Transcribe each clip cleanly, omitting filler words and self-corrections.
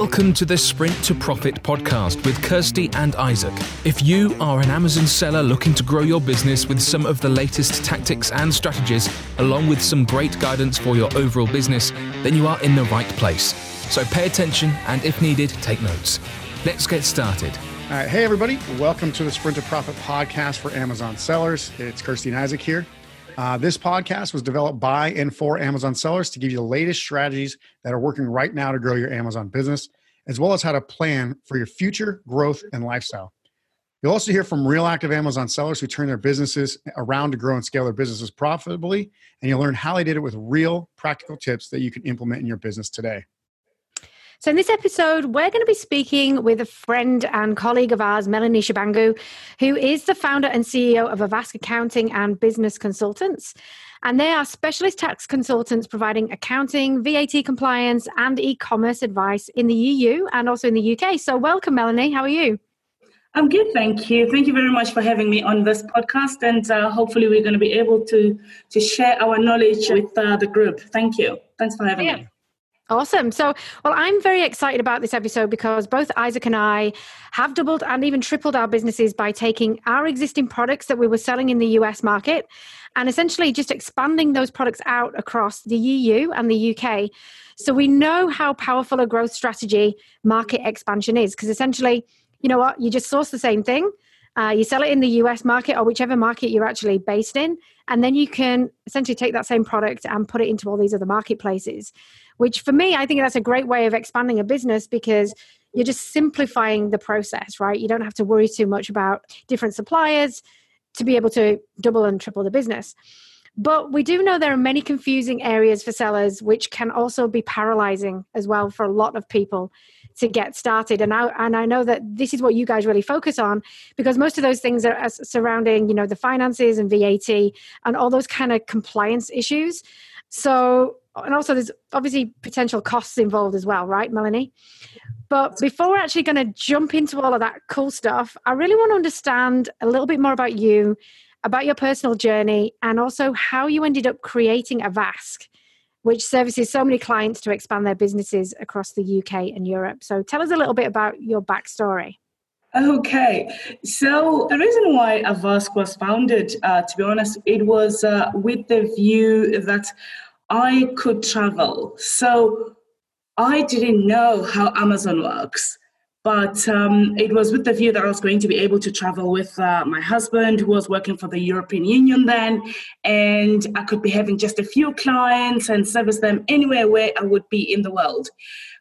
Welcome to the Sprint to Profit podcast with Kirsty and Isaac. If you are an Amazon seller looking to grow your business with some of the latest tactics and strategies, along with some great guidance for your overall business, then you are in the right place. So pay attention and if needed, take notes. Let's get started. All right. Hey, everybody. Welcome to the Sprint to Profit podcast for Amazon sellers. It's Kirsty and Isaac here. This podcast was developed by and for Amazon sellers to give you the latest strategies that are working right now to grow your Amazon business, as well as how to plan for your future growth and lifestyle. You'll also hear from real active Amazon sellers who turn their businesses around to grow and scale their businesses profitably, and you'll learn how they did it with real practical tips that you can implement in your business today. So in this episode, we're going to be speaking with a friend and colleague of ours, Melanie Shibangu, who is the founder and CEO of Avask Accounting and Business Consultants. And they are specialist tax consultants providing accounting, VAT compliance, and e-commerce advice in the EU and also in the UK. So welcome, Melanie. How are you? I'm good, thank you. Thank you very much for having me on this podcast. And hopefully we're going to be able to share our knowledge with the group. Thank you. Thanks for having me. Awesome. So, well, I'm very excited about this episode because both Isaac and I have doubled and even tripled our businesses by taking our existing products that we were selling in the US market and essentially just expanding those products out across the EU and the UK. So we know how powerful a growth strategy market expansion is because essentially, you know what, you just source the same thing. You sell it in the US market or whichever market you're actually based in, and then you can essentially take that same product and put it into all these other marketplaces, which for me, I think that's a great way of expanding a business because you're just simplifying the process, right? You don't have to worry too much about different suppliers to be able to double and triple the business. But we do know there are many confusing areas for sellers, which can also be paralyzing as well for a lot of people to get started. And I know that this is what you guys really focus on because most of those things are surrounding, you know, the finances and VAT and all those kind of compliance issues. So, and also there's obviously potential costs involved as well, right, Melanie? But before we're actually going to jump into all of that cool stuff, I really want to understand a little bit more about you, about your personal journey, and also how you ended up creating Avask, which services so many clients to expand their businesses across the UK and Europe. So tell us a little bit about your backstory. Okay, so the reason why Avask was founded, to be honest, it was with the view that I could travel. So I didn't know how Amazon works. But it was with the view that I was going to be able to travel with my husband, who was working for the European Union then, and I could be having just a few clients and service them anywhere where I would be in the world.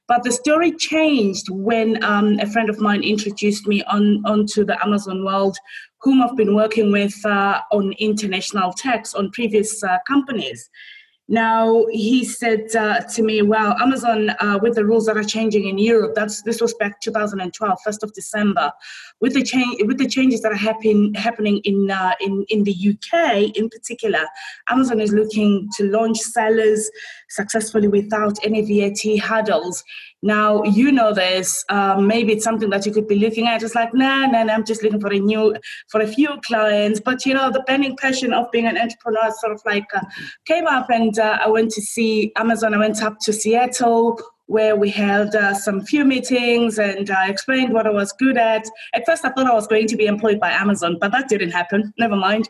But the story changed when a friend of mine introduced me onto the Amazon world, whom I've been working with on international tax on previous companies. Now, he said to me, well, Amazon, with the rules that are changing in Europe, this was back 2012, 1st of December, with the changes that are happening in the UK in particular, Amazon is looking to launch sellers successfully without any VAT hurdles. Now, you know this, maybe it's something that you could be looking at. It's like, no, I'm just looking for a few clients. But, you know, the burning passion of being an entrepreneur sort of like came up, and I went to see Amazon. I went up to Seattle, where we held some few meetings, and I explained what I was good at. At first, I thought I was going to be employed by Amazon, but that didn't happen. Never mind.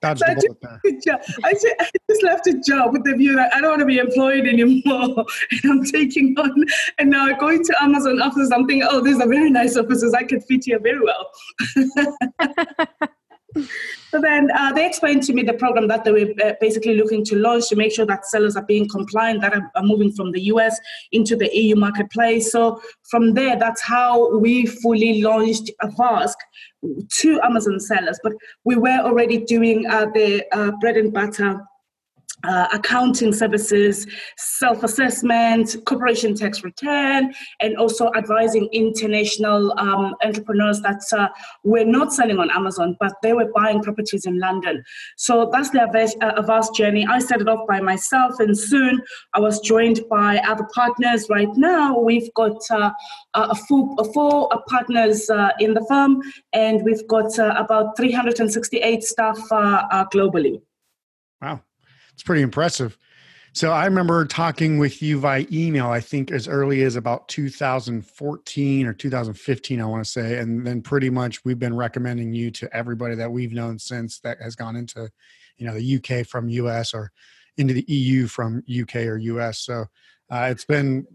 So I just left a job with the view that I don't want to be employed anymore, and I'm taking on, and now I go into Amazon offices. I'm thinking, oh, these are very nice offices. I could fit here very well. So then they explained to me the program that they were basically looking to launch to make sure that sellers are being compliant, that are moving from the US into the EU marketplace. So from there, that's how we fully launched Avask to Amazon sellers. But we were already doing the bread and butter accounting services, self-assessment, corporation tax return, and also advising international entrepreneurs that were not selling on Amazon, but they were buying properties in London. So that's the Avask journey. I started off by myself, and soon I was joined by other partners. Right now, we've got four partners in the firm, and we've got about 368 staff globally. Wow. It's pretty impressive. So I remember talking with you via email, I think as early as about 2014 or 2015, I want to say. And then pretty much we've been recommending you to everybody that we've known since that has gone into, you know, the UK from US or into the EU from UK or US. So it's been,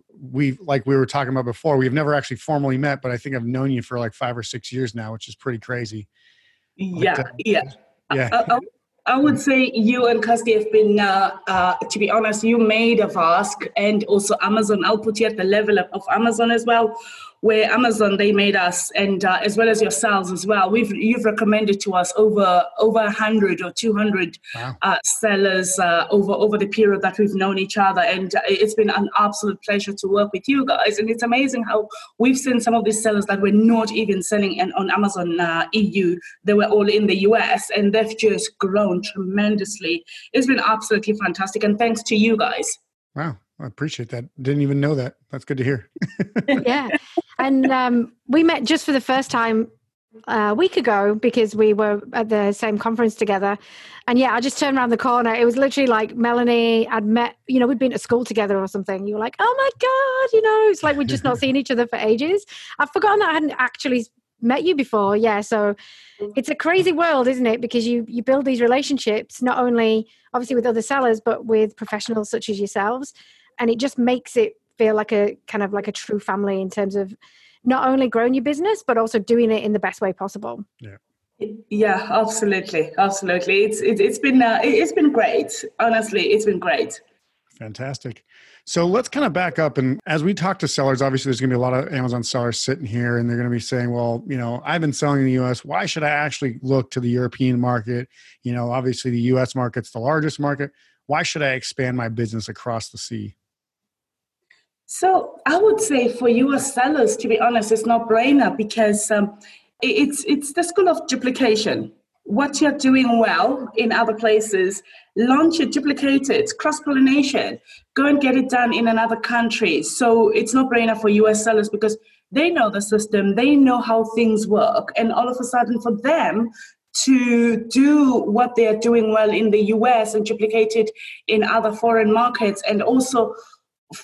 like we were talking about before, we've never actually formally met, but I think I've known you for like 5 or 6 years now, which is pretty crazy. Yeah. But, yeah. I would say you and Kirsty have been, to be honest, you made Avask and also Amazon. I'll put you at the level of Amazon as well, where Amazon, they made us, and as well as yourselves as well. You've recommended to us over 100 or 200 wow. Sellers over the period that we've known each other. And it's been an absolute pleasure to work with you guys. And it's amazing how we've seen some of these sellers that were not even selling on Amazon EU. They were all in the US, and they've just grown tremendously. It's been absolutely fantastic. And thanks to you guys. Wow. I appreciate that. Didn't even know that. That's good to hear. Yeah. And we met just for the first time a week ago because we were at the same conference together. And yeah, I just turned around the corner. It was literally like Melanie had met, you know, we'd been at school together or something. You were like, oh my God, you know, it's like we'd just not seen each other for ages. I've forgotten that I hadn't actually met you before. Yeah. So it's a crazy world, isn't it? Because you build these relationships, not only obviously with other sellers, but with professionals such as yourselves. And it just makes it feel like a kind of like a true family in terms of not only growing your business, but also doing it in the best way possible. Yeah. Yeah, absolutely. Absolutely. It's been great. Honestly, it's been great. Fantastic. So let's kind of back up. And as we talk to sellers, obviously there's going to be a lot of Amazon sellers sitting here and they're going to be saying, well, you know, I've been selling in the US. Why should I actually look to the European market? You know, obviously the US market's the largest market. Why should I expand my business across the sea? So I would say for US sellers, to be honest, it's no brainer because it's the school of duplication. What you're doing well in other places, launch it, duplicate it, cross-pollination, go and get it done in another country. So it's no brainer for US sellers because they know the system, they know how things work. And all of a sudden for them to do what they are doing well in the US and duplicate it in other foreign markets, and also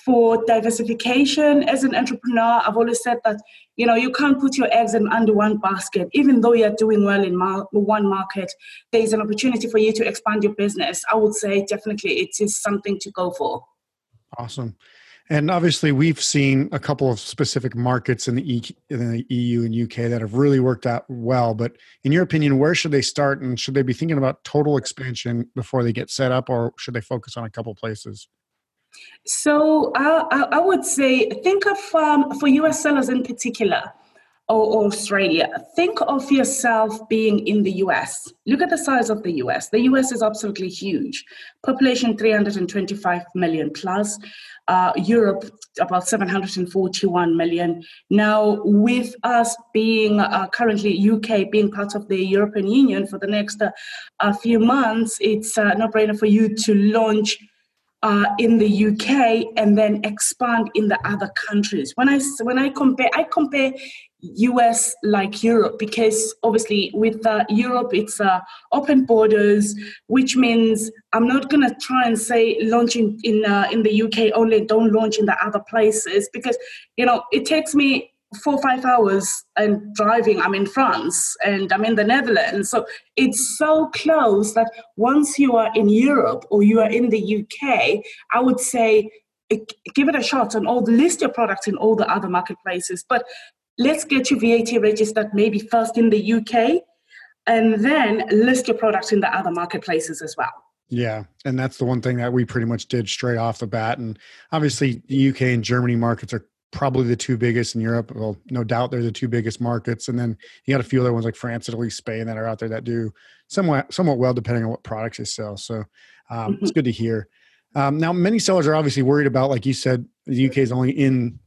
for diversification as an entrepreneur, I've always said that, you know, you can't put your eggs in under one basket. Even though you're doing well in one market, there's an opportunity for you to expand your business. I would say definitely it is something to go for. Awesome. And obviously we've seen a couple of specific markets in the EU and UK that have really worked out well, but in your opinion, where should they start, and should they be thinking about total expansion before they get set up, or should they focus on a couple places? So I would say, think of, for US sellers in particular, or Australia, think of yourself being in the US. Look at the size of the US. The US is absolutely huge. Population 325 million plus. Europe, about 741 million. Now, with us being currently UK being part of the European Union for the next few months, it's no brainer for you to launch in the UK and then expand in the other countries. When I compare US like Europe, because obviously with Europe, it's open borders, which means I'm not going to try and say launching in the UK only, don't launch in the other places, because, you know, it takes me 4 or 5 hours and driving. I'm in France and I'm in the Netherlands. So it's so close that once you are in Europe or you are in the UK, I would say give it a shot and list your products in all the other marketplaces. But let's get you VAT registered maybe first in the UK and then list your products in the other marketplaces as well. Yeah. And that's the one thing that we pretty much did straight off the bat. And obviously the UK and Germany markets are probably the two biggest in Europe. Well, no doubt they're the two biggest markets. And then you got a few other ones like France, Italy, Spain that are out there that do somewhat well, depending on what products they sell. So it's good to hear. Now, many sellers are obviously worried about, like you said, the UK is only in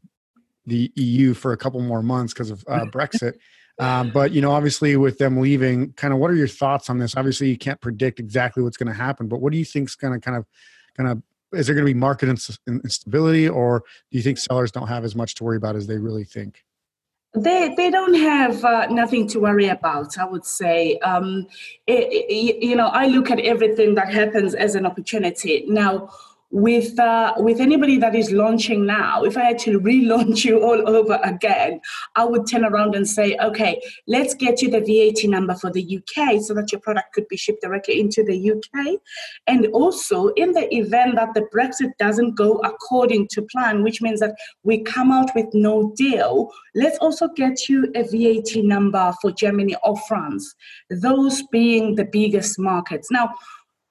the EU for a couple more months because of Brexit. But, you know, obviously with them leaving, kind of what are your thoughts on this? Obviously, you can't predict exactly what's going to happen, but what do you think is going to kind of is there going to be market instability, or do you think sellers don't have as much to worry about as they really think? They don't have nothing to worry about, I would say. You know, I look at everything that happens as an opportunity. Now, with anybody that is launching now, if I had to relaunch you all over again, I would turn around and say, okay, let's get you the VAT number for the UK so that your product could be shipped directly into the UK. And also, in the event that the Brexit doesn't go according to plan, which means that we come out with no deal, let's also get you a VAT number for Germany or France, those being the biggest markets. Now,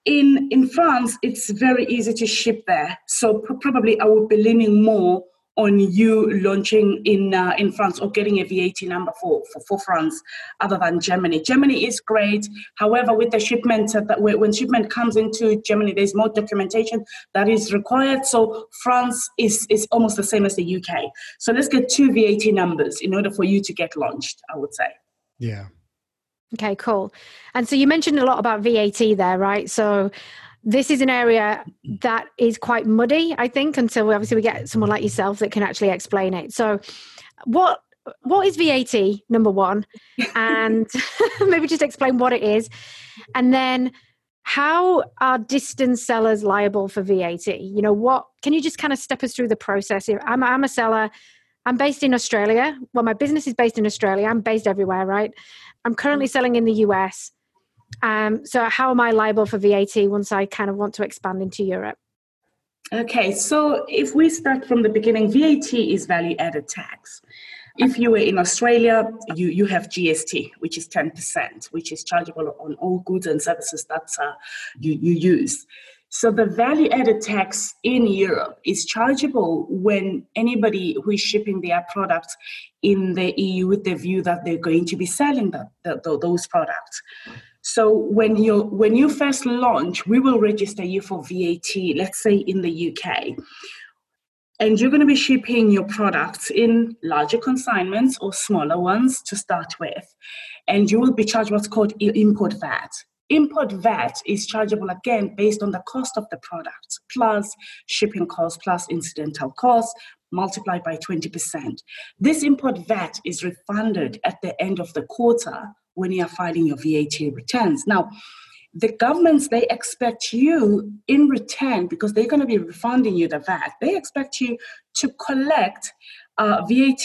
in France, it's very easy to ship there. So probably I would be leaning more on you launching in France or getting a VAT number for France other than Germany. Germany is great. However, with the shipment, when shipment comes into Germany, there's more documentation that is required. So France is almost the same as the UK. So let's get two VAT numbers in order for you to get launched, I would say. Yeah. Okay, cool. And so you mentioned a lot about VAT there, right? So this is an area that is quite muddy, I think, until obviously we get someone like yourself that can actually explain it. So what is VAT, number one? And maybe just explain what it is. And then how are distance sellers liable for VAT? You know, what can you just kind of step us through the process? I'm a seller. I'm based in Australia. Well, my business is based in Australia. I'm based everywhere, right? I'm currently selling in the US. So how am I liable for VAT once I kind of want to expand into Europe? Okay, so if we start from the beginning, VAT is value added tax. If you were in Australia, you have GST, which is 10%, which is chargeable on all goods and services that you use. So the value-added tax in Europe is chargeable when anybody who is shipping their products in the EU with the view that they're going to be selling those products. So when you first launch, we will register you for VAT, let's say in the UK. And you're going to be shipping your products in larger consignments or smaller ones to start with. And you will be charged what's called import VAT. Import VAT is chargeable again based on the cost of the product plus shipping costs plus incidental costs multiplied by 20%. This import VAT is refunded at the end of the quarter when you are filing your VAT returns. Now, the governments, they expect you in return, because they're going to be refunding you the VAT, they expect you to collect VAT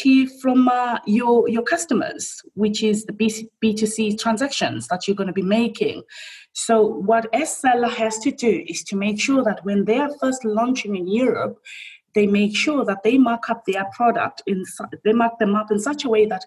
from your customers, which is the B2C transactions that you're going to be making. So what a seller has to do is to make sure that when they are first launching in Europe, they make sure that they mark up their product, they mark them up in such a way that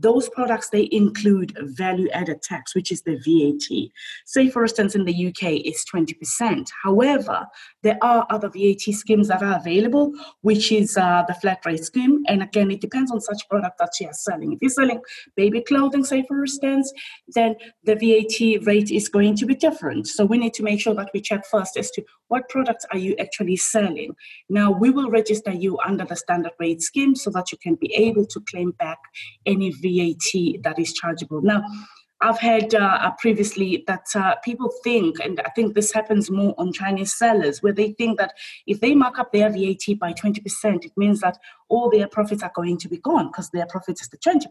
those products, they include value-added tax, which is the VAT. Say, for instance, in the UK, it's 20%. However, there are other VAT schemes that are available, which is the flat rate scheme. And again, it depends on such product that you are selling. If you're selling baby clothing, say, for instance, then the VAT rate is going to be different. So we need to make sure that we check first as to what products are you actually selling. Now, we will register you under the standard rate scheme so that you can be able to claim back any VAT that is chargeable. Now, I've heard previously that people think, and I think this happens more on Chinese sellers, where they think that if they mark up their VAT by 20%, it means that all their profits are going to be gone because their profit is the 20%.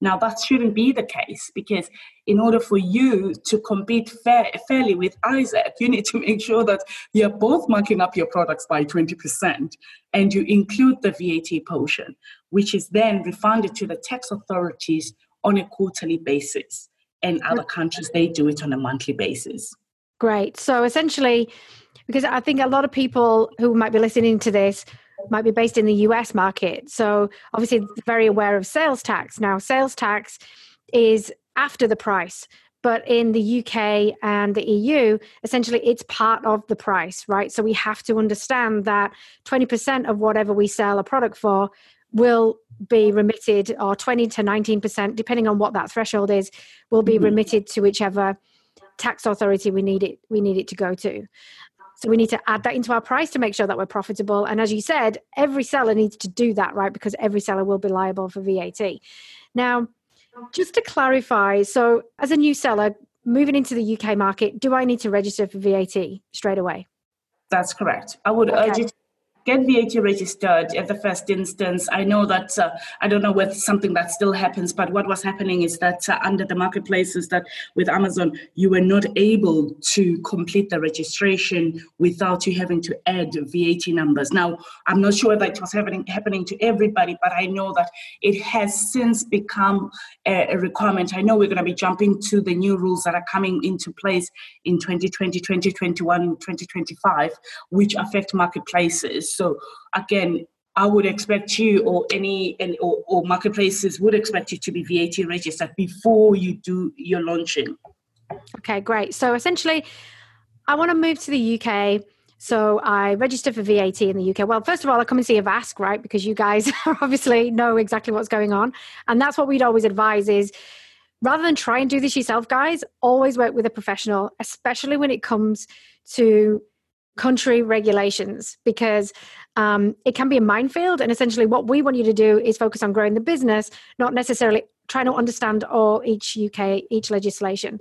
Now, that shouldn't be the case, because in order for you to compete fairly with Isaac, you need to make sure that you're both marking up your products by 20% and you include the VAT portion, which is then refunded to the tax authorities on a quarterly basis, and other countries, they do it on a monthly basis. Great. So essentially, because I think a lot of people who might be listening to this might be based in the US market. So obviously very aware of sales tax. Now, sales tax is after the price, but in the UK and the EU, essentially it's part of the price, right? So we have to understand that 20% of whatever we sell a product for will be remitted, or 20 to 19%, depending on what that threshold is, will be remitted to whichever tax authority we need it to go to. So we need to add that into our price to make sure that we're profitable. And as you said, every seller needs to do that, right? Because every seller will be liable for VAT. Now, just to clarify, so as a new seller moving into the UK market, do I need to register for VAT straight away? That's correct. I would urge you to get VAT registered at the first instance. I know that, I don't know whether something that still happens, but what was happening is that under the marketplaces that with Amazon, you were not able to complete the registration without you having to add VAT numbers. Now, I'm not sure that it was happening to everybody, but I know that it has since become a requirement. I know we're going to be jumping to the new rules that are coming into place in 2020, 2021, 2025, which affect marketplaces. So again, I would expect you or any marketplaces would expect you to be VAT registered before you do your launching. Okay, great. So essentially, I want to move to the UK. So I register for VAT in the UK. Well, first of all, I come and see Avask, right? Because you guys obviously know exactly what's going on. And that's what we'd always advise is, rather than try and do this yourself, guys, always work with a professional, especially when it comes to country regulations, because it can be a minefield. And essentially what we want you to do is focus on growing the business, not necessarily trying to understand each legislation.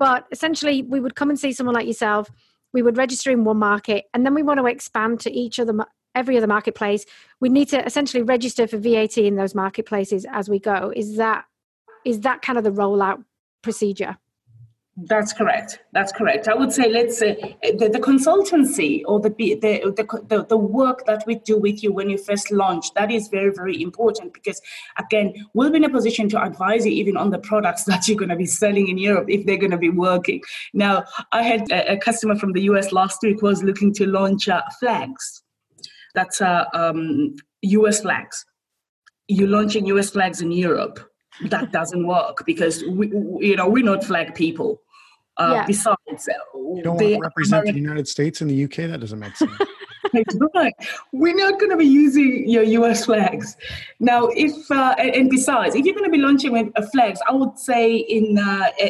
But essentially we would come and see someone like yourself. We would register in one market, and then we want to expand to every other marketplace. We need to essentially register for VAT in those marketplaces as we go. Is that kind of the rollout procedure? That's correct. That's correct. I would say, let's say the consultancy or the work that we do with you when you first launch, that is very, very important, because again, we'll be in a position to advise you even on the products that you're going to be selling in Europe if they're going to be working. Now, I had a customer from the US last week who was looking to launch flags. That's US flags. You're launching US flags in Europe. That doesn't work because we're not flag people. Besides, you don't want to represent the United States and the UK. That doesn't make sense. We're not going to be using your US flags. Now, if you're going to be launching with flags, I would say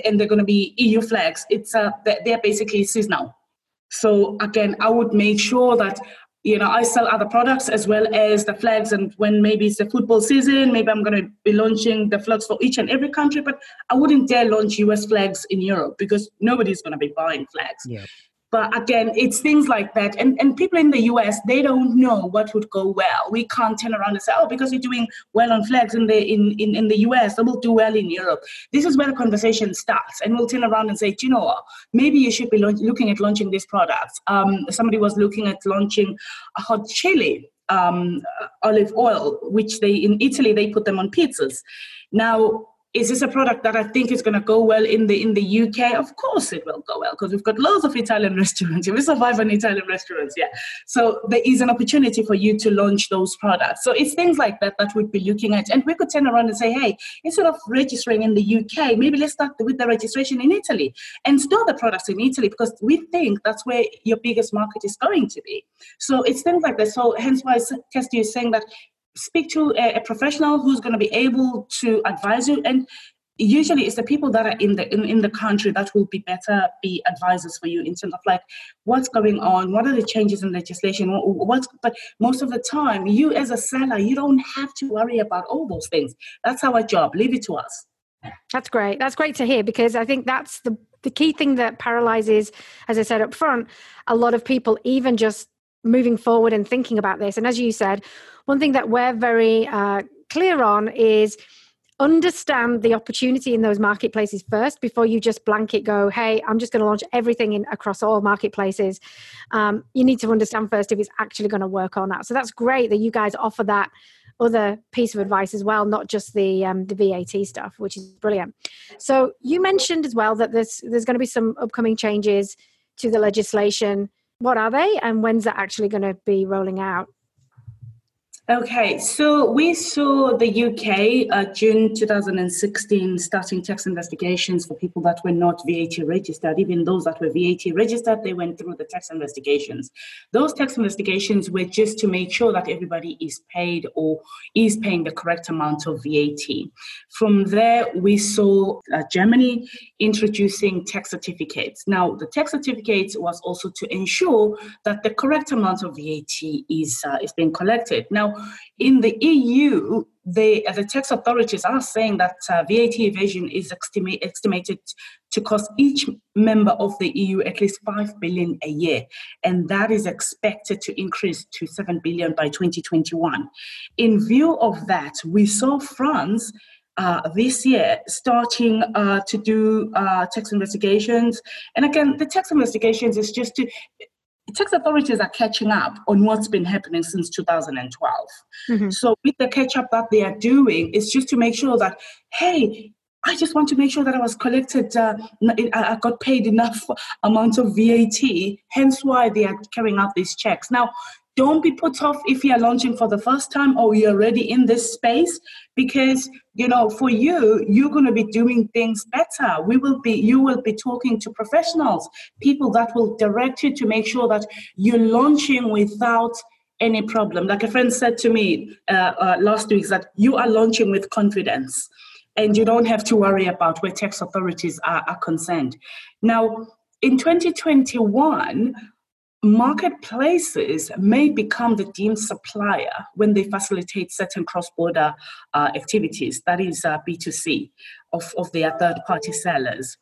and they're going to be EU flags. It's they're basically seasonal. So again, I would make sure that, I sell other products as well as the flags, and when maybe it's the football season, maybe I'm going to be launching the flags for each and every country, but I wouldn't dare launch US flags in Europe because nobody's going to be buying flags. Yeah. But again, it's things like that. And people in the US, they don't know what would go well. We can't turn around and say, because you're doing well on flags in the US, they will do well in Europe. This is where the conversation starts. And we'll turn around and say, do you know what? Maybe you should be looking at launching these products. Somebody was looking at launching a hot chili, olive oil, which in Italy, they put them on pizzas. Now, is this a product that I think is going to go well in the UK? Of course it will go well because we've got loads of Italian restaurants. We survive on Italian restaurants, yeah. So there is an opportunity for you to launch those products. So it's things like that we'd be looking at. And we could turn around and say, hey, instead of registering in the UK, maybe let's start with the registration in Italy and store the products in Italy because we think that's where your biggest market is going to be. So it's things like that. So hence why Kirsty is saying that speak to a professional who's going to be able to advise you, and usually it's the people that are in the country that will be advisors for you in terms of like what's going on, what are the changes in legislation, but most of the time you as a seller, you don't have to worry about all those things. That's our job. Leave it to us. That's great. That's great to hear, because I think that's the key thing that paralyzes, as I said up front, a lot of people, even just moving forward and thinking about this. And as you said, one thing that we're very clear on is understand the opportunity in those marketplaces first before you just blanket go, hey, I'm just going to launch everything across all marketplaces. You need to understand first if it's actually going to work or not. So that's great that you guys offer that other piece of advice as well, not just the VAT stuff, which is brilliant. So you mentioned as well that there's going to be some upcoming changes to the legislation. What are they, and when's that actually going to be rolling out? Okay, so we saw the UK June 2016 starting tax investigations for people that were not VAT registered. Even those that were VAT registered, they went through the tax investigations. Those tax investigations were just to make sure that everybody is paid or is paying the correct amount of VAT. From there, we saw Germany introducing tax certificates. Now, the tax certificates was also to ensure that the correct amount of VAT is being collected. Now, So in the EU, the tax authorities are saying that VAT evasion is estimated to cost each member of the EU at least 5 billion a year, and that is expected to increase to 7 billion by 2021. In view of that, we saw France this year starting to do tax investigations. And again, the tax investigations is just to... tax authorities are catching up on what's been happening since 2012. Mm-hmm. So with the catch-up that they are doing, it's just to make sure that, hey, I just want to make sure that I was collected, I got paid enough amount of VAT, hence why they are carrying out these checks. Now, don't be put off if you're launching for the first time or you're already in this space, because, you know, for you, you're going to be doing things better. You will be talking to professionals, people that will direct you to make sure that you're launching without any problem. Like a friend said to me last week, that you are launching with confidence and you don't have to worry about where tax authorities are concerned. Now, in 2021, marketplaces may become the deemed supplier when they facilitate certain cross-border activities, that is B2C, of their third-party sellers,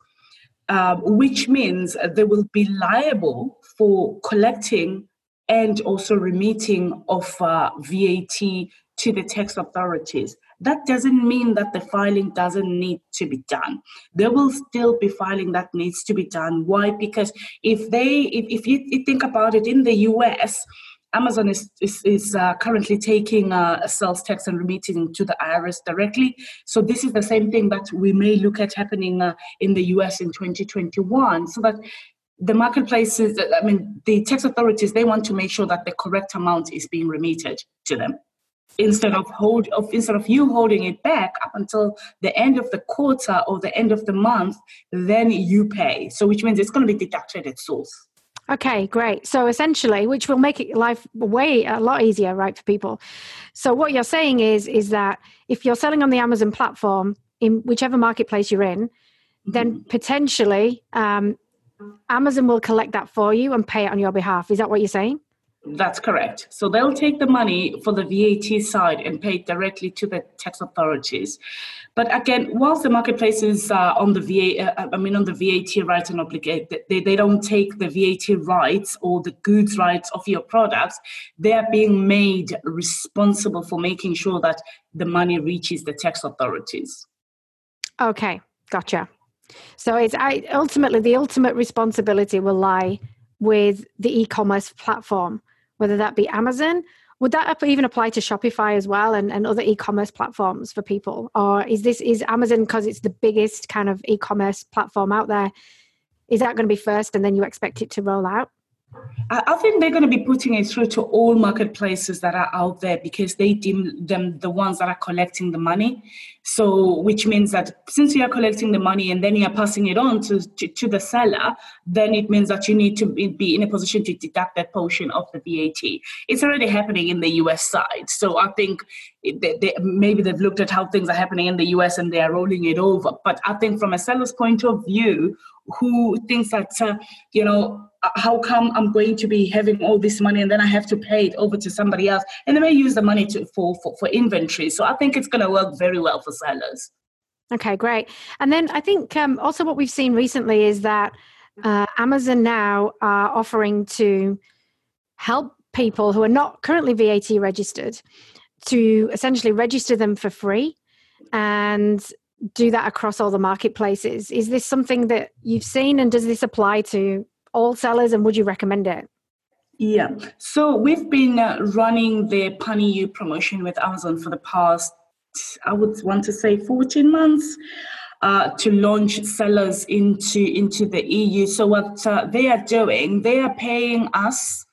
which means they will be liable for collecting and also remitting of VAT to the tax authorities. That doesn't mean that the filing doesn't need to be done. There will still be filing that needs to be done. Why? Because if you think about it, in the US, Amazon is currently taking sales tax and remitting to the IRS directly. So this is the same thing that we may look at happening in the US in 2021. So that the marketplaces, the tax authorities, they want to make sure that the correct amount is being remitted to them, instead of you holding it back up until the end of the quarter or the end of the month, then you pay. So which means it's going to be deducted at source. Okay, great. So essentially, which will make it life a lot easier, right, for people. So what you're saying is that if you're selling on the Amazon platform, in whichever marketplace you're in, then potentially Amazon will collect that for you and pay it on your behalf. Is that what you're saying? That's correct. So they'll take the money for the VAT side and pay it directly to the tax authorities. But again, whilst the marketplaces are on the VAT rights and obligate, they don't take the VAT rights or the goods rights of your products. They are being made responsible for making sure that the money reaches the tax authorities. Okay, gotcha. So it's ultimately the ultimate responsibility will lie with the e-commerce platform, whether that be Amazon. Would that even apply to Shopify as well and other e-commerce platforms for people? Or is Amazon, because it's the biggest kind of e-commerce platform out there, is that going to be first and then you expect it to roll out? I think they're going to be putting it through to all marketplaces that are out there because they deem them the ones that are collecting the money. So which means that since you are collecting the money and then you are passing it on to the seller, then it means that you need to be in a position to deduct that portion of the VAT. It's already happening in the US side. So I think maybe they've looked at how things are happening in the US and they are rolling it over. But I think from a seller's point of view, who thinks that, how come I'm going to be having all this money and then I have to pay it over to somebody else? And they may use the money for inventory. So I think it's going to work very well for sellers. Okay, great. And then I think also what we've seen recently is that Amazon now are offering to help people who are not currently VAT registered to essentially register them for free and do that across all the marketplaces. Is this something that you've seen and does this apply to all sellers, and would you recommend it? Yeah. So we've been running the PunEU promotion with Amazon for the past, I would want to say 14 months to launch sellers into the EU. So what they are doing, they are paying us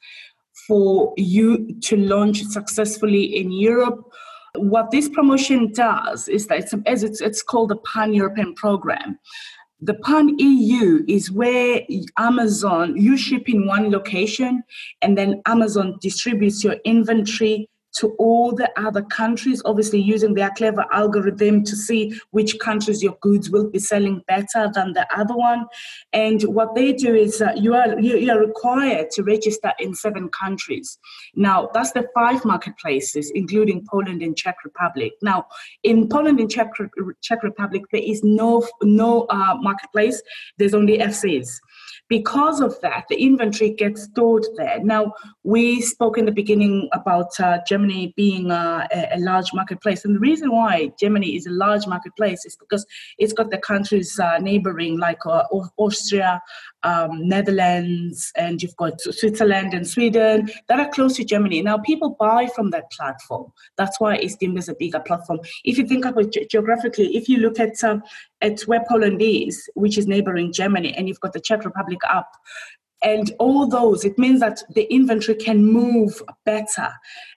for you to launch successfully in Europe. What this promotion does is that it's called the Pan-European program. The Pan-EU is where you ship in one location and then Amazon distributes your inventory to all the other countries, obviously using their clever algorithm to see which countries your goods will be selling better than the other one. And what they do is you are required to register in 7 countries. Now, that's the 5 marketplaces, including Poland and Czech Republic. Now, in Poland and Czech Republic, there is no marketplace. There's only FCs. Because of that, the inventory gets stored there. Now, we spoke in the beginning about Germany being a large marketplace. And the reason why Germany is a large marketplace is because it's got the countries neighboring, like Austria, Netherlands, and you've got Switzerland and Sweden that are close to Germany. Now, people buy from that platform. That's why it's deemed as a bigger platform. If you think about it geographically, if you look at where Poland is, which is neighboring Germany, and you've got the Czech Republic up, and all those, it means that the inventory can move better.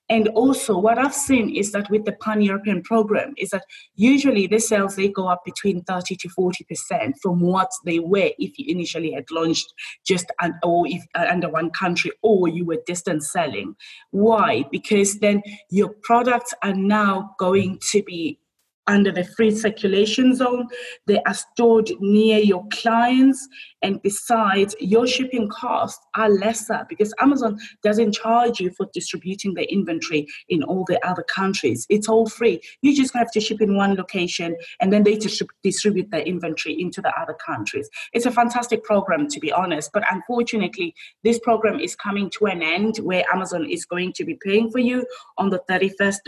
And also what I've seen is that with the pan-European program is that usually the sales, they go up between 30 to 40% from what they were if you initially had launched just under one country or you were distance selling. Why? Because then your products are now going to be under the free circulation zone. They are stored near your clients, and besides, your shipping costs are lesser because Amazon doesn't charge you for distributing the inventory in all the other countries. It's all free. You just have to ship in one location, and then they distribute their inventory into the other countries. It's a fantastic program, to be honest, but unfortunately, this program is coming to an end where Amazon is going to be paying for you on the 31st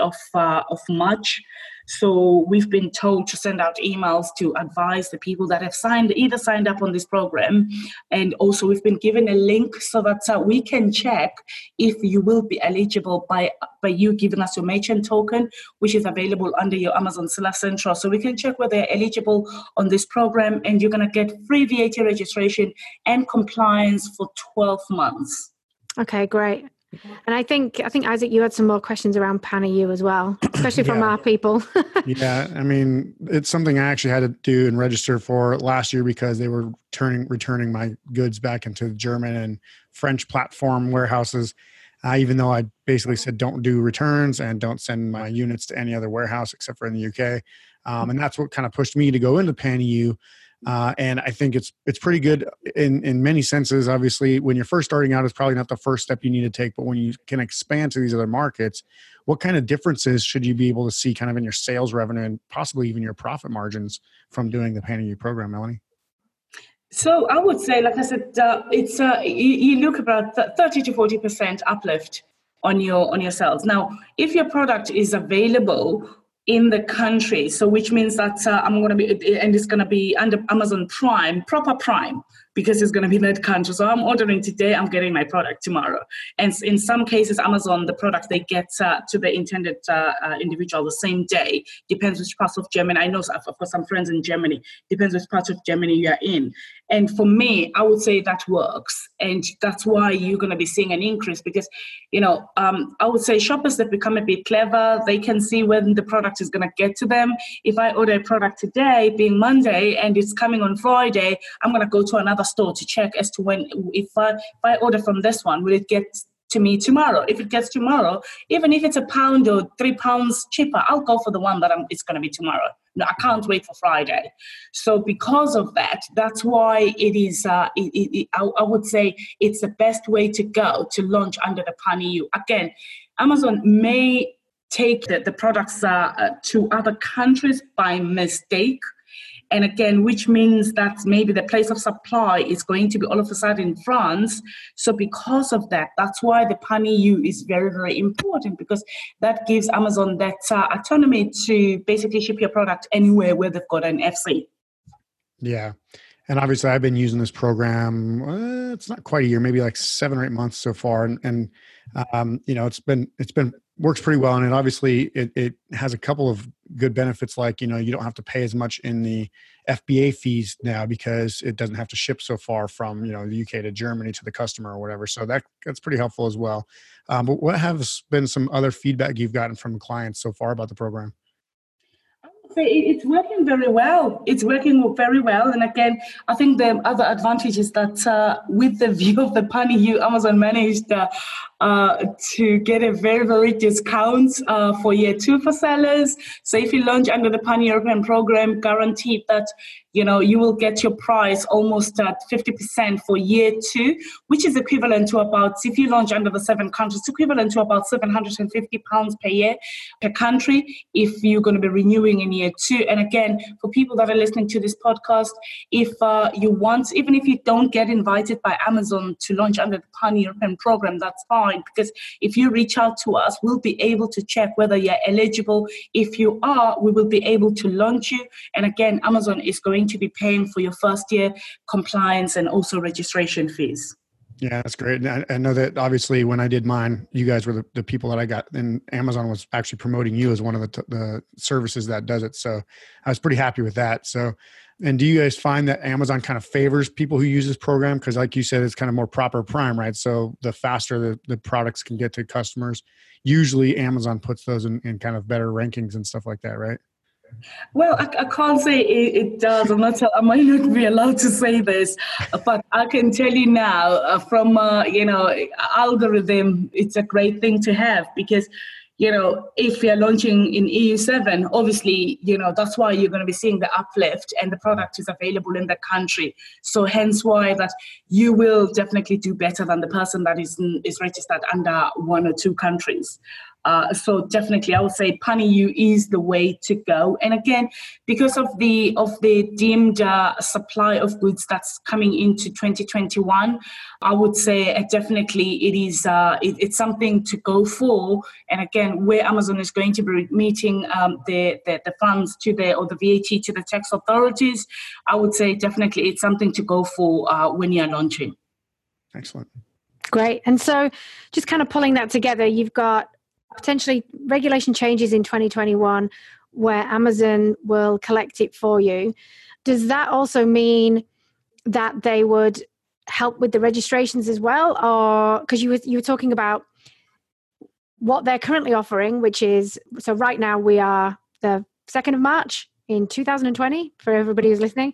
of March. So we've been told to send out emails to advise the people that have signed up on this program. And also we've been given a link so that we can check if you will be eligible by you giving us your merchant token, which is available under your Amazon Seller Central. So we can check whether they're eligible on this program, and you're going to get free VAT registration and compliance for 12 months. Okay, great. And I think Isaac, you had some more questions around PanEU as well, especially from our people. Yeah, I mean, it's something I actually had to do and register for last year because they were returning my goods back into the German and French platform warehouses, even though I basically said don't do returns and don't send my units to any other warehouse except for in the UK. And that's what kind of pushed me to go into PanEU. And I think it's pretty good in many senses. Obviously, when you're first starting out, it's probably not the first step you need to take. But when you can expand to these other markets, what kind of differences should you be able to see kind of in your sales revenue and possibly even your profit margins from doing the PanEU program, Melanie? So I would say, like I said, it's you look about 30 to 40% uplift on your sales. Now, if your product is available in the country, so which means that it's going to be under Amazon Prime, proper Prime, because it's going to be that country. So I'm ordering today, I'm getting my product tomorrow. And in some cases, Amazon, the product they get to the intended individual the same day. Depends which part of Germany. I know I've got some friends in Germany. Depends which part of Germany you're in. And for me, I would say that works. And that's why you're going to be seeing an increase because, I would say shoppers have become a bit clever. They can see when the product is going to get to them. If I order a product today, being Monday, and it's coming on Friday, I'm going to go to another store to check as to when, if I order from this one, will it get to me tomorrow? If it gets tomorrow, even if it's £1 or £3 cheaper, I'll go for the one that it's going to be tomorrow. No, I can't wait for Friday. So because of that, that's why it is, I would say it's the best way to go to launch under the PanEU. Again, Amazon may take the products to other countries by mistake. And again, which means that maybe the place of supply is going to be all of a sudden in France. So because of that, that's why the PanEU is very, very important, because that gives Amazon that autonomy to basically ship your product anywhere where they've got an FC. Yeah. And obviously, I've been using this program, it's not quite a year, maybe like 7 or 8 months so far. And it's been works pretty well. And it obviously, it has a couple of good benefits, like, you don't have to pay as much in the FBA fees now because it doesn't have to ship so far from, the UK to Germany to the customer or whatever. So that's pretty helpful as well. But what have been some other feedback you've gotten from clients so far about the program? say it's working very well. It's working very well. And again, I think the other advantage is that with the view of the panel, you Amazon managed to get a very, very discount for year two for sellers. So if you launch under the Pan-European program, guaranteed that, you know, you will get your price almost at 50% for year two, which is equivalent to about, if you launch under the 7 countries, it's equivalent to about £750 per year per country if you're going to be renewing in year two. And again, for people that are listening to this podcast, if you want, even if you don't get invited by Amazon to launch under the Pan-European program, that's fine. Because if you reach out to us, we'll be able to check whether you're eligible. If you are, we will be able to launch you. And again, Amazon is going to be paying for your first year compliance and also registration fees. Yeah, that's great. And I know that obviously when I did mine, you guys were the people that I got, and Amazon was actually promoting you as one of the services that does it. So I was pretty happy with that. So, and do you guys find that Amazon kind of favors people who use this program? Because like you said, it's kind of more proper prime, right? So the faster the products can get to customers, usually Amazon puts those in kind of better rankings and stuff like that, right? Well, I can't say it does. I might not be allowed to say this, but I can tell you now from, algorithm, it's a great thing to have because, you know, if you're launching in EU7, obviously, you know, that's why you're going to be seeing the uplift and the product is available in the country. So hence why that you will definitely do better than the person that is registered under 1 or 2 countries. So definitely, I would say Pan-EU is the way to go. And again, because of the deemed supply of goods that's coming into 2021, I would say definitely it is it's something to go for. And again, where Amazon is going to be meeting the funds to the VAT to the tax authorities, I would say definitely it's something to go for when you're launching. Excellent. Great. And so just kind of pulling that together, you've got potentially regulation changes in 2021 where Amazon will collect it for you. Does that also mean that they would help with the registrations as well? Or because you were talking about what they're currently offering, which is, so right now we are the 2nd of March in 2020 for everybody who's listening.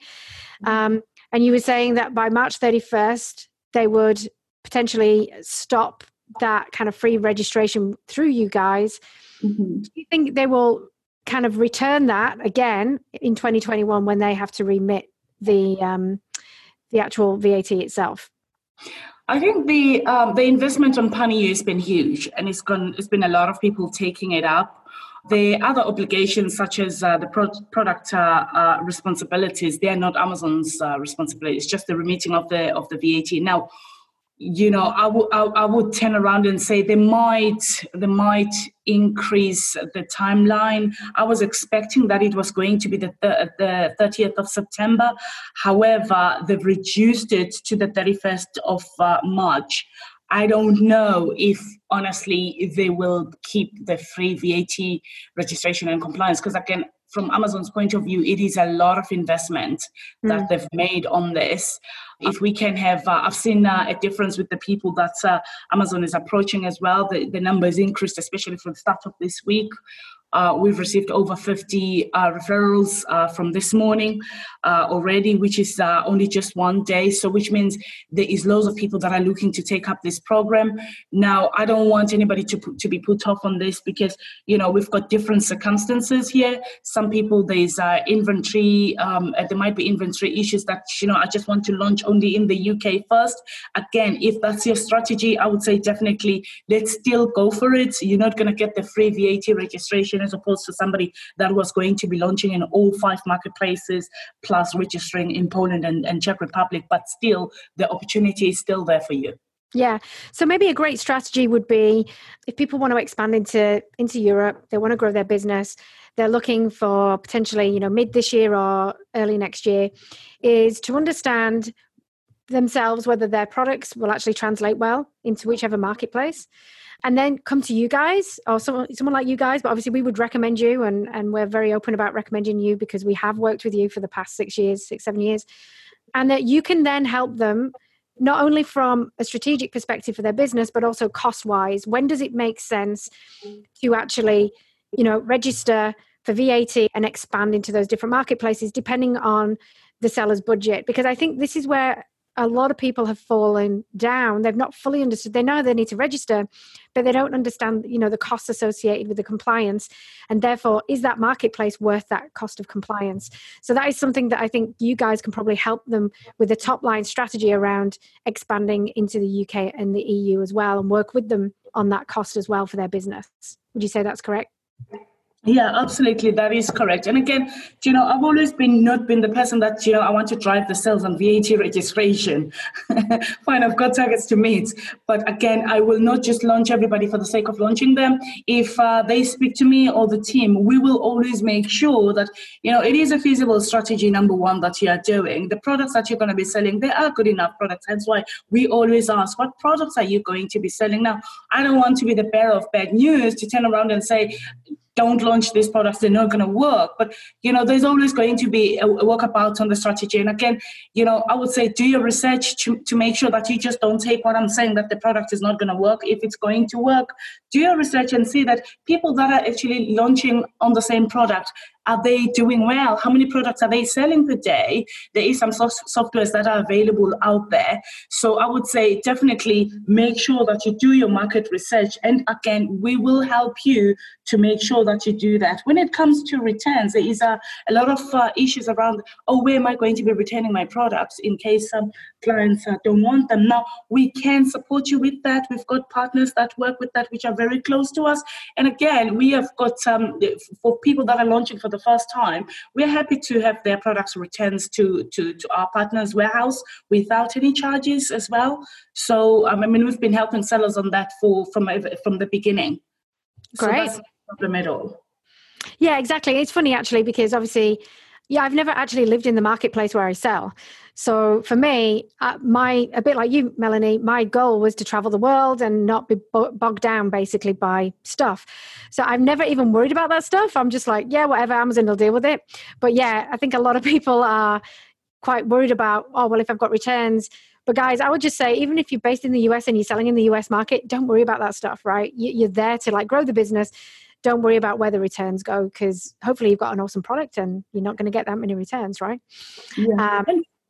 And you were saying that by March 31st, they would potentially stop that kind of free registration through you guys. Mm-hmm. Do you think they will kind of return that again in 2021 when they have to remit the actual VAT itself? I think the investment on Pan-EU has been huge, and it's been a lot of people taking it up. The other obligations, such as the product responsibilities, they are not Amazon's responsibility. It's just the remitting of the VAT now. You know, I would turn around and say they might increase the timeline. I was expecting that it was going to be the 30th of September. However, they've reduced it to the 31st of March. I don't know if, honestly, they will keep the free VAT registration and compliance because, again, from Amazon's point of view, it is a lot of investment that they've made on this. If we can have, I've seen a difference with the people that Amazon is approaching as well. The numbers increased, especially from the start of this week. We've received over 50 referrals from this morning already, which is only just one day. So which means there is loads of people that are looking to take up this program. Now, I don't want anybody to be put off on this because, you know, we've got different circumstances here. Some people, there's inventory. There might be inventory issues that, you know, I just want to launch only in the UK first. Again, if that's your strategy, I would say definitely let's still go for it. You're not going to get the free VAT registration as opposed to somebody that was going to be launching in all 5 marketplaces plus registering in Poland and Czech Republic, but still the opportunity is still there for you. Yeah. So maybe a great strategy would be if people want to expand into Europe, they want to grow their business, they're looking for potentially, you know, mid this year or early next year, is to understand themselves whether their products will actually translate well into whichever marketplace. And then come to you guys or someone like you guys. But obviously we would recommend you and we're very open about recommending you because we have worked with you for the past 6, 7 years. And that you can then help them not only from a strategic perspective for their business, but also cost-wise. When does it make sense to actually, you know, register for VAT and expand into those different marketplaces depending on the seller's budget. Because I think this is where a lot of people have fallen down. They've not fully understood. They know they need to register, but they don't understand, you know, the costs associated with the compliance. And therefore, is that marketplace worth that cost of compliance? So that is something that I think you guys can probably help them with, the top line strategy around expanding into the UK and the EU as well, and work with them on that cost as well for their business. Would you say that's correct? Yeah, absolutely. That is correct. And again, you know, I've always been not been the person that, you know, I want to drive the sales on VAT registration. Fine, I've got targets to meet. But again, I will not just launch everybody for the sake of launching them. If they speak to me or the team, we will always make sure that, you know, it is a feasible strategy, number one, that you are doing. The products that you're going to be selling, they are good enough products. That's why we always ask, what products are you going to be selling? Now, I don't want to be the bearer of bad news to turn around and say, don't launch these products, they're not going to work. But, you know, there's always going to be a walkabout on the strategy. And again, you know, I would say do your research to make sure that you just don't take what I'm saying, that the product is not going to work. If it's going to work, do your research and see that people that are actually launching on the same product, are they doing well? How many products are they selling per day? There is some softwares that are available out there. So I would say definitely make sure that you do your market research. And again, we will help you to make sure that you do that. When it comes to returns, there is a lot of issues around, oh, where am I going to be returning my products in case some clients don't want them? Now, we can support you with that. We've got partners that work with that, which are very close to us. And again, we have got for people that are launching for the first time, we're happy to have their products returns to our partners' warehouse without any charges as well. So, I mean, we've been helping sellers on that from the beginning. Great. So that's not a problem at all. Yeah, exactly. It's funny, actually, because obviously, yeah, I've never actually lived in the marketplace where I sell. So for me, a bit like you, Melanie, my goal was to travel the world and not be bogged down basically by stuff. So I've never even worried about that stuff. I'm just like, yeah, whatever, Amazon will deal with it. But yeah, I think a lot of people are quite worried about, oh, well, if I've got returns. But guys, I would just say, even if you're based in the US and you're selling in the US market, don't worry about that stuff, right? You're there to like grow the business. Don't worry about where the returns go, because hopefully you've got an awesome product and you're not going to get that many returns, right? Yeah.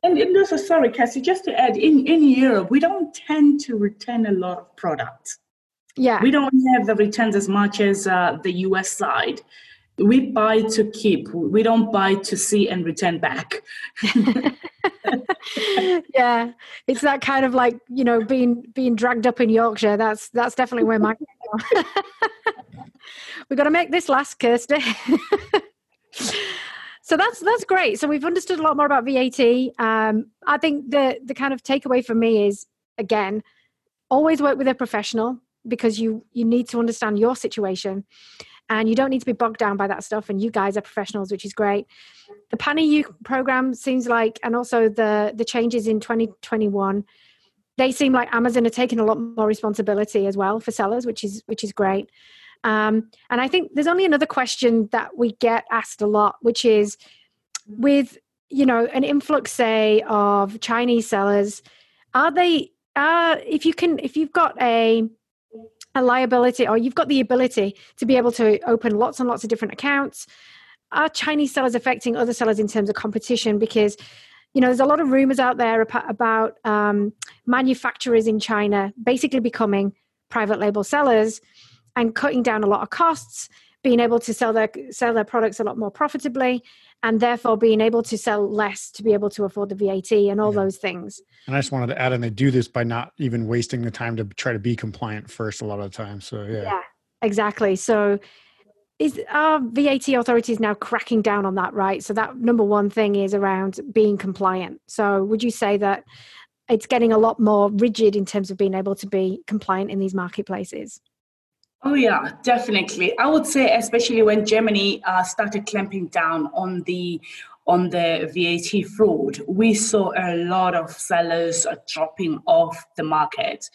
And also, sorry, Kirsty, just to add, in Europe, we don't tend to return a lot of product. Yeah. We don't have the returns as much as the US side. We buy to keep. We don't buy to see and return back. Yeah. It's that kind of like, you know, being dragged up in Yorkshire. That's definitely where my... We've got to make this last, Kirsty. So that's great. So we've understood a lot more about VAT. I think the kind of takeaway for me is, again, always work with a professional, because you need to understand your situation and you don't need to be bogged down by that stuff. And you guys are professionals, which is great. The Pan-EU program seems like, and also the changes in 2021, they seem like Amazon are taking a lot more responsibility as well for sellers, which is great. And I think there's only another question that we get asked a lot, which is, with, you know, an influx, say, of Chinese sellers, if you've got a liability, or you've got the ability to be able to open lots and lots of different accounts, are Chinese sellers affecting other sellers in terms of competition? Because, you know, there's a lot of rumors out there about manufacturers in China basically becoming private label sellers and cutting down a lot of costs, being able to sell their products a lot more profitably, and therefore being able to sell less to be able to afford the VAT and all those things. And I just wanted to add in, they do this by not even wasting the time to try to be compliant first a lot of the time. So yeah, exactly. So are VAT authorities now cracking down on that, right? So that number one thing is around being compliant. So would you say that it's getting a lot more rigid in terms of being able to be compliant in these marketplaces? Oh, yeah, definitely. I would say, especially when Germany started clamping down on the VAT fraud, we saw a lot of sellers dropping off the market.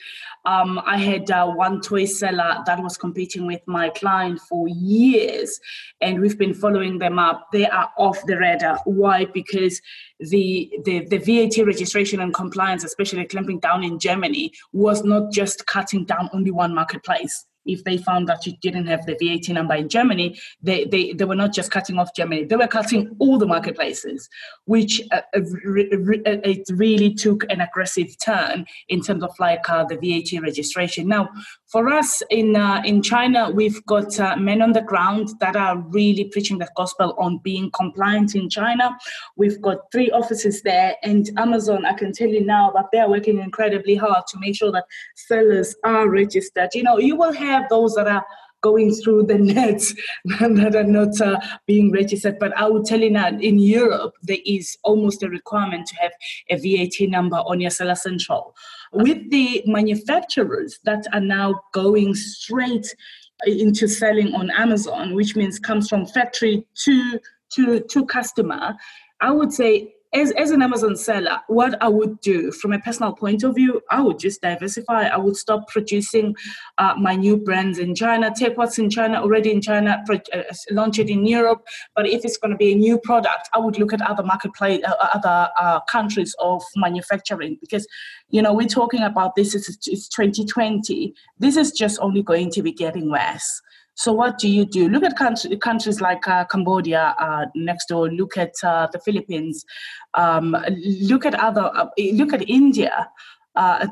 I had one toy seller that was competing with my client for years, and we've been following them up. They are off the radar. Why? Because the VAT registration and compliance, especially clamping down in Germany, was not just cutting down only one marketplace. if they found that you didn't have the VAT number in Germany, they were not just cutting off Germany, they were cutting all the marketplaces, which it really took an aggressive turn in terms of like the VAT registration. Now, for us in China, we've got men on the ground that are really preaching the gospel on being compliant in China. We've got 3 offices there, and Amazon, I can tell you now that they're working incredibly hard to make sure that sellers are registered. You know, you will have those that are going through the net that are not being registered. But I would tell you now, in Europe, there is almost a requirement to have a VAT number on your seller central. With the manufacturers that are now going straight into selling on Amazon, which means comes from factory to customer, I would say, as an Amazon seller, what I would do from a personal point of view, I would just diversify. I would stop producing my new brands in China, take what's in China, already in China, launch it in Europe. But if it's going to be a new product, I would look at other marketplace, other countries of manufacturing, because, you know, we're talking about this, it's 2020. This is just only going to be getting worse. So what do you do? Look at countries like Cambodia next door. Look at the Philippines. Look at look at India.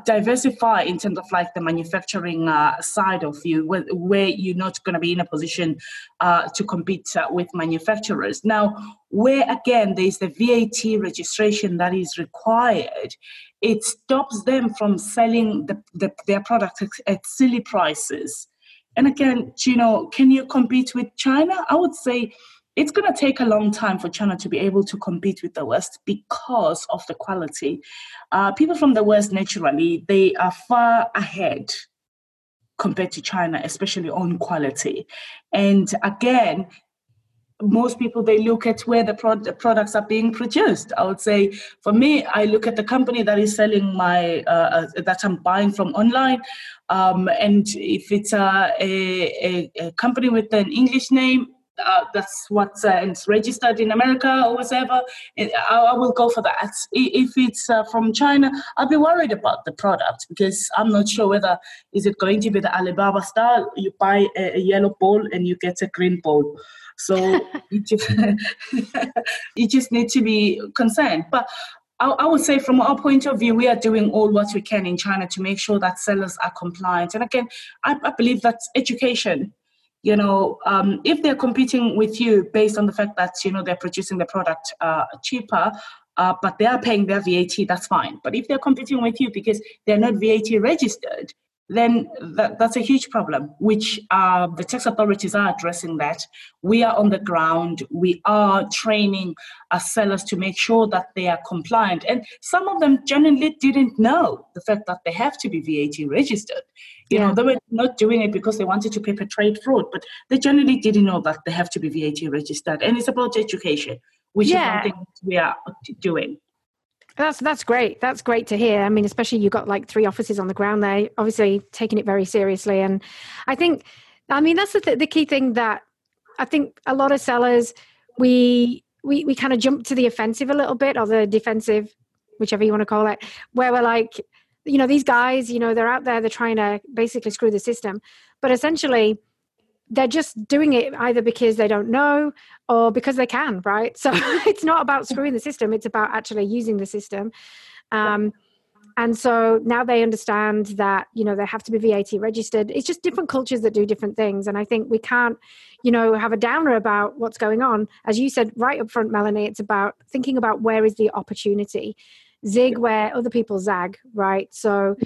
Diversify in terms of like the manufacturing side of you, where you're not going to be in a position to compete with manufacturers. Now, where again there's the VAT registration that is required, it stops them from selling their products at silly prices. And again, you know, can you compete with China? I would say it's going to take a long time for China to be able to compete with the West because of the quality. People from the West, naturally, they are far ahead compared to China, especially on quality. And again, most people, they look at where the products are being produced. I would say, for me, I look at the company that is selling my that I'm buying from online, and if it's a company with an English name, that's what's it's registered in America or whatever, I will go for that. If it's from China, I'll be worried about the product because I'm not sure whether is it going to be the Alibaba style. You buy a yellow ball and you get a green ball. So you just need to be concerned. But I would say from our point of view, we are doing all what we can in China to make sure that sellers are compliant. And again, I believe that's education. You know, if they're competing with you based on the fact that, you know, they're producing the product cheaper, but they are paying their VAT, that's fine. But if they're competing with you because they're not VAT registered, then that's a huge problem, which the tax authorities are addressing that. We are on the ground. We are training our sellers to make sure that they are compliant. And some of them genuinely didn't know the fact that they have to be VAT registered. You know, they were not doing it because they wanted to perpetrate fraud, but they generally didn't know that they have to be VAT registered. And it's about education, which is something we are doing. That's great. That's great to hear. I mean, especially you've got like 3 offices on the ground there, obviously taking it very seriously. And I think, I mean, that's the key thing that I think a lot of sellers, we kind of jump to the offensive a little bit, or the defensive, whichever you want to call it, where we're like, you know, these guys, you know, they're out there, they're trying to basically screw the system. But essentially, they're just doing it either because they don't know or because they can, right? So it's not about screwing the system. It's about actually using the system. And so now they understand that, you know, they have to be VAT registered. It's just different cultures that do different things. And I think we can't, you know, have a downer about what's going on. As you said right up front, Melanie, it's about thinking about where is the opportunity. Zig where other people zag, right? So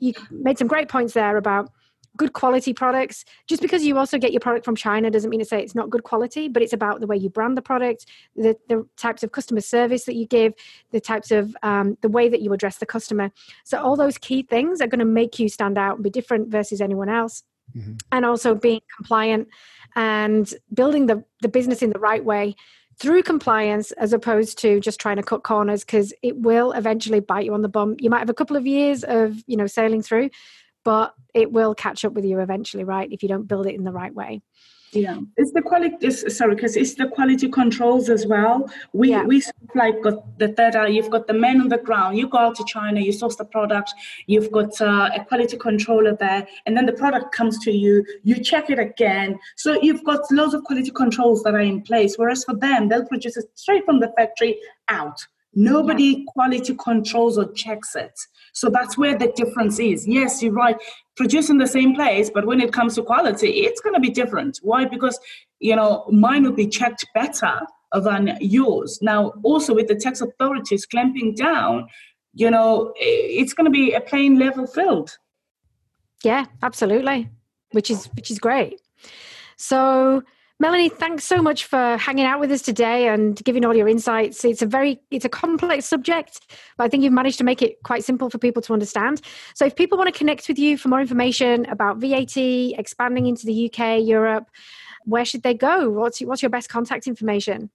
you made some great points there about good quality products. Just because you also get your product from China doesn't mean to say it's not good quality, but it's about the way you brand the product, the types of customer service that you give, the types of the way that you address the customer. So all those key things are going to make you stand out and be different versus anyone else. Mm-hmm. And also being compliant and building the business in the right way through compliance, as opposed to just trying to cut corners, because it will eventually bite you on the bum. You might have a couple of years of, you know, sailing through, but it will catch up with you eventually, right, if you don't build it in the right way. Yeah, it's the quality. Because it's the quality controls as well. We like got the third eye. You've got the men on the ground. You go out to China. You source the product. You've got a quality controller there, and then the product comes to you. You check it again. So you've got loads of quality controls that are in place. Whereas for them, they'll produce it straight from the factory out. Nobody quality controls or checks it. So that's where the difference is. Yes, you're right. Producing the same place, but when it comes to quality, it's going to be different. Why? Because, mine will be checked better than yours. Now, also with the tax authorities clamping down, it's going to be a plain level field. Yeah, absolutely. Which is great. So, Melanie, thanks so much for hanging out with us today and giving all your insights. It's a complex subject, but I think you've managed to make it quite simple for people to understand. So if people want to connect with you for more information about VAT, expanding into the UK, Europe, where should they go? What's your best contact information?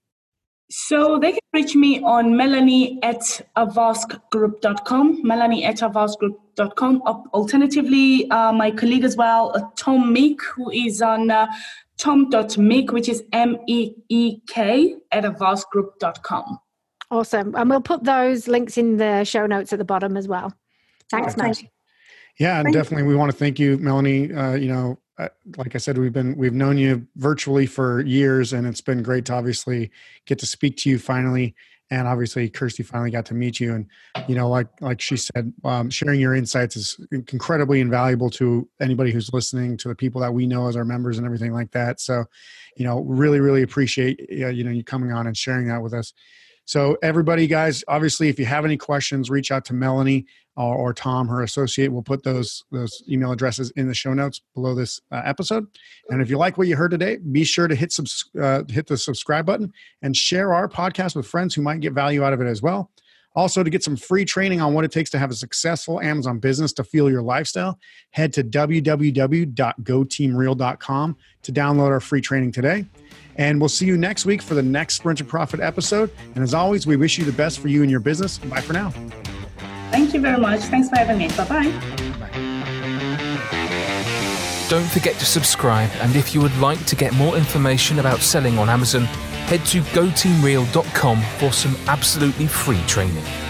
So they can reach me on melanie@avaskgroup.com. Alternatively, my colleague as well, Tom Meek, who is on... Tom.Meek, which is MEEK @avaskgroup.com. Awesome. And we'll put those links in the show notes at the bottom as well. Thanks, Mike. Yeah, and definitely we want to thank you, Melanie. Like I said, we've known you virtually for years, and it's been great to obviously get to speak to you finally. And obviously, Kirsty finally got to meet you. And, like she said, sharing your insights is incredibly invaluable to anybody who's listening, to the people that we know as our members and everything like that. So, really, really appreciate, you coming on and sharing that with us. So everybody, guys, obviously, if you have any questions, reach out to Melanie or Tom, her associate. We'll put those email addresses in the show notes below this episode. And if you like what you heard today, be sure to hit the subscribe button and share our podcast with friends who might get value out of it as well. Also, to get some free training on what it takes to have a successful Amazon business to fuel your lifestyle, head to www.goteamreal.com to download our free training today. And we'll see you next week for the next Sprint to Profit episode. And as always, we wish you the best for you and your business. Bye for now. Thank you very much. Thanks for having me. Bye-bye. Don't forget to subscribe. And if you would like to get more information about selling on Amazon, head to goteamreal.com for some absolutely free training.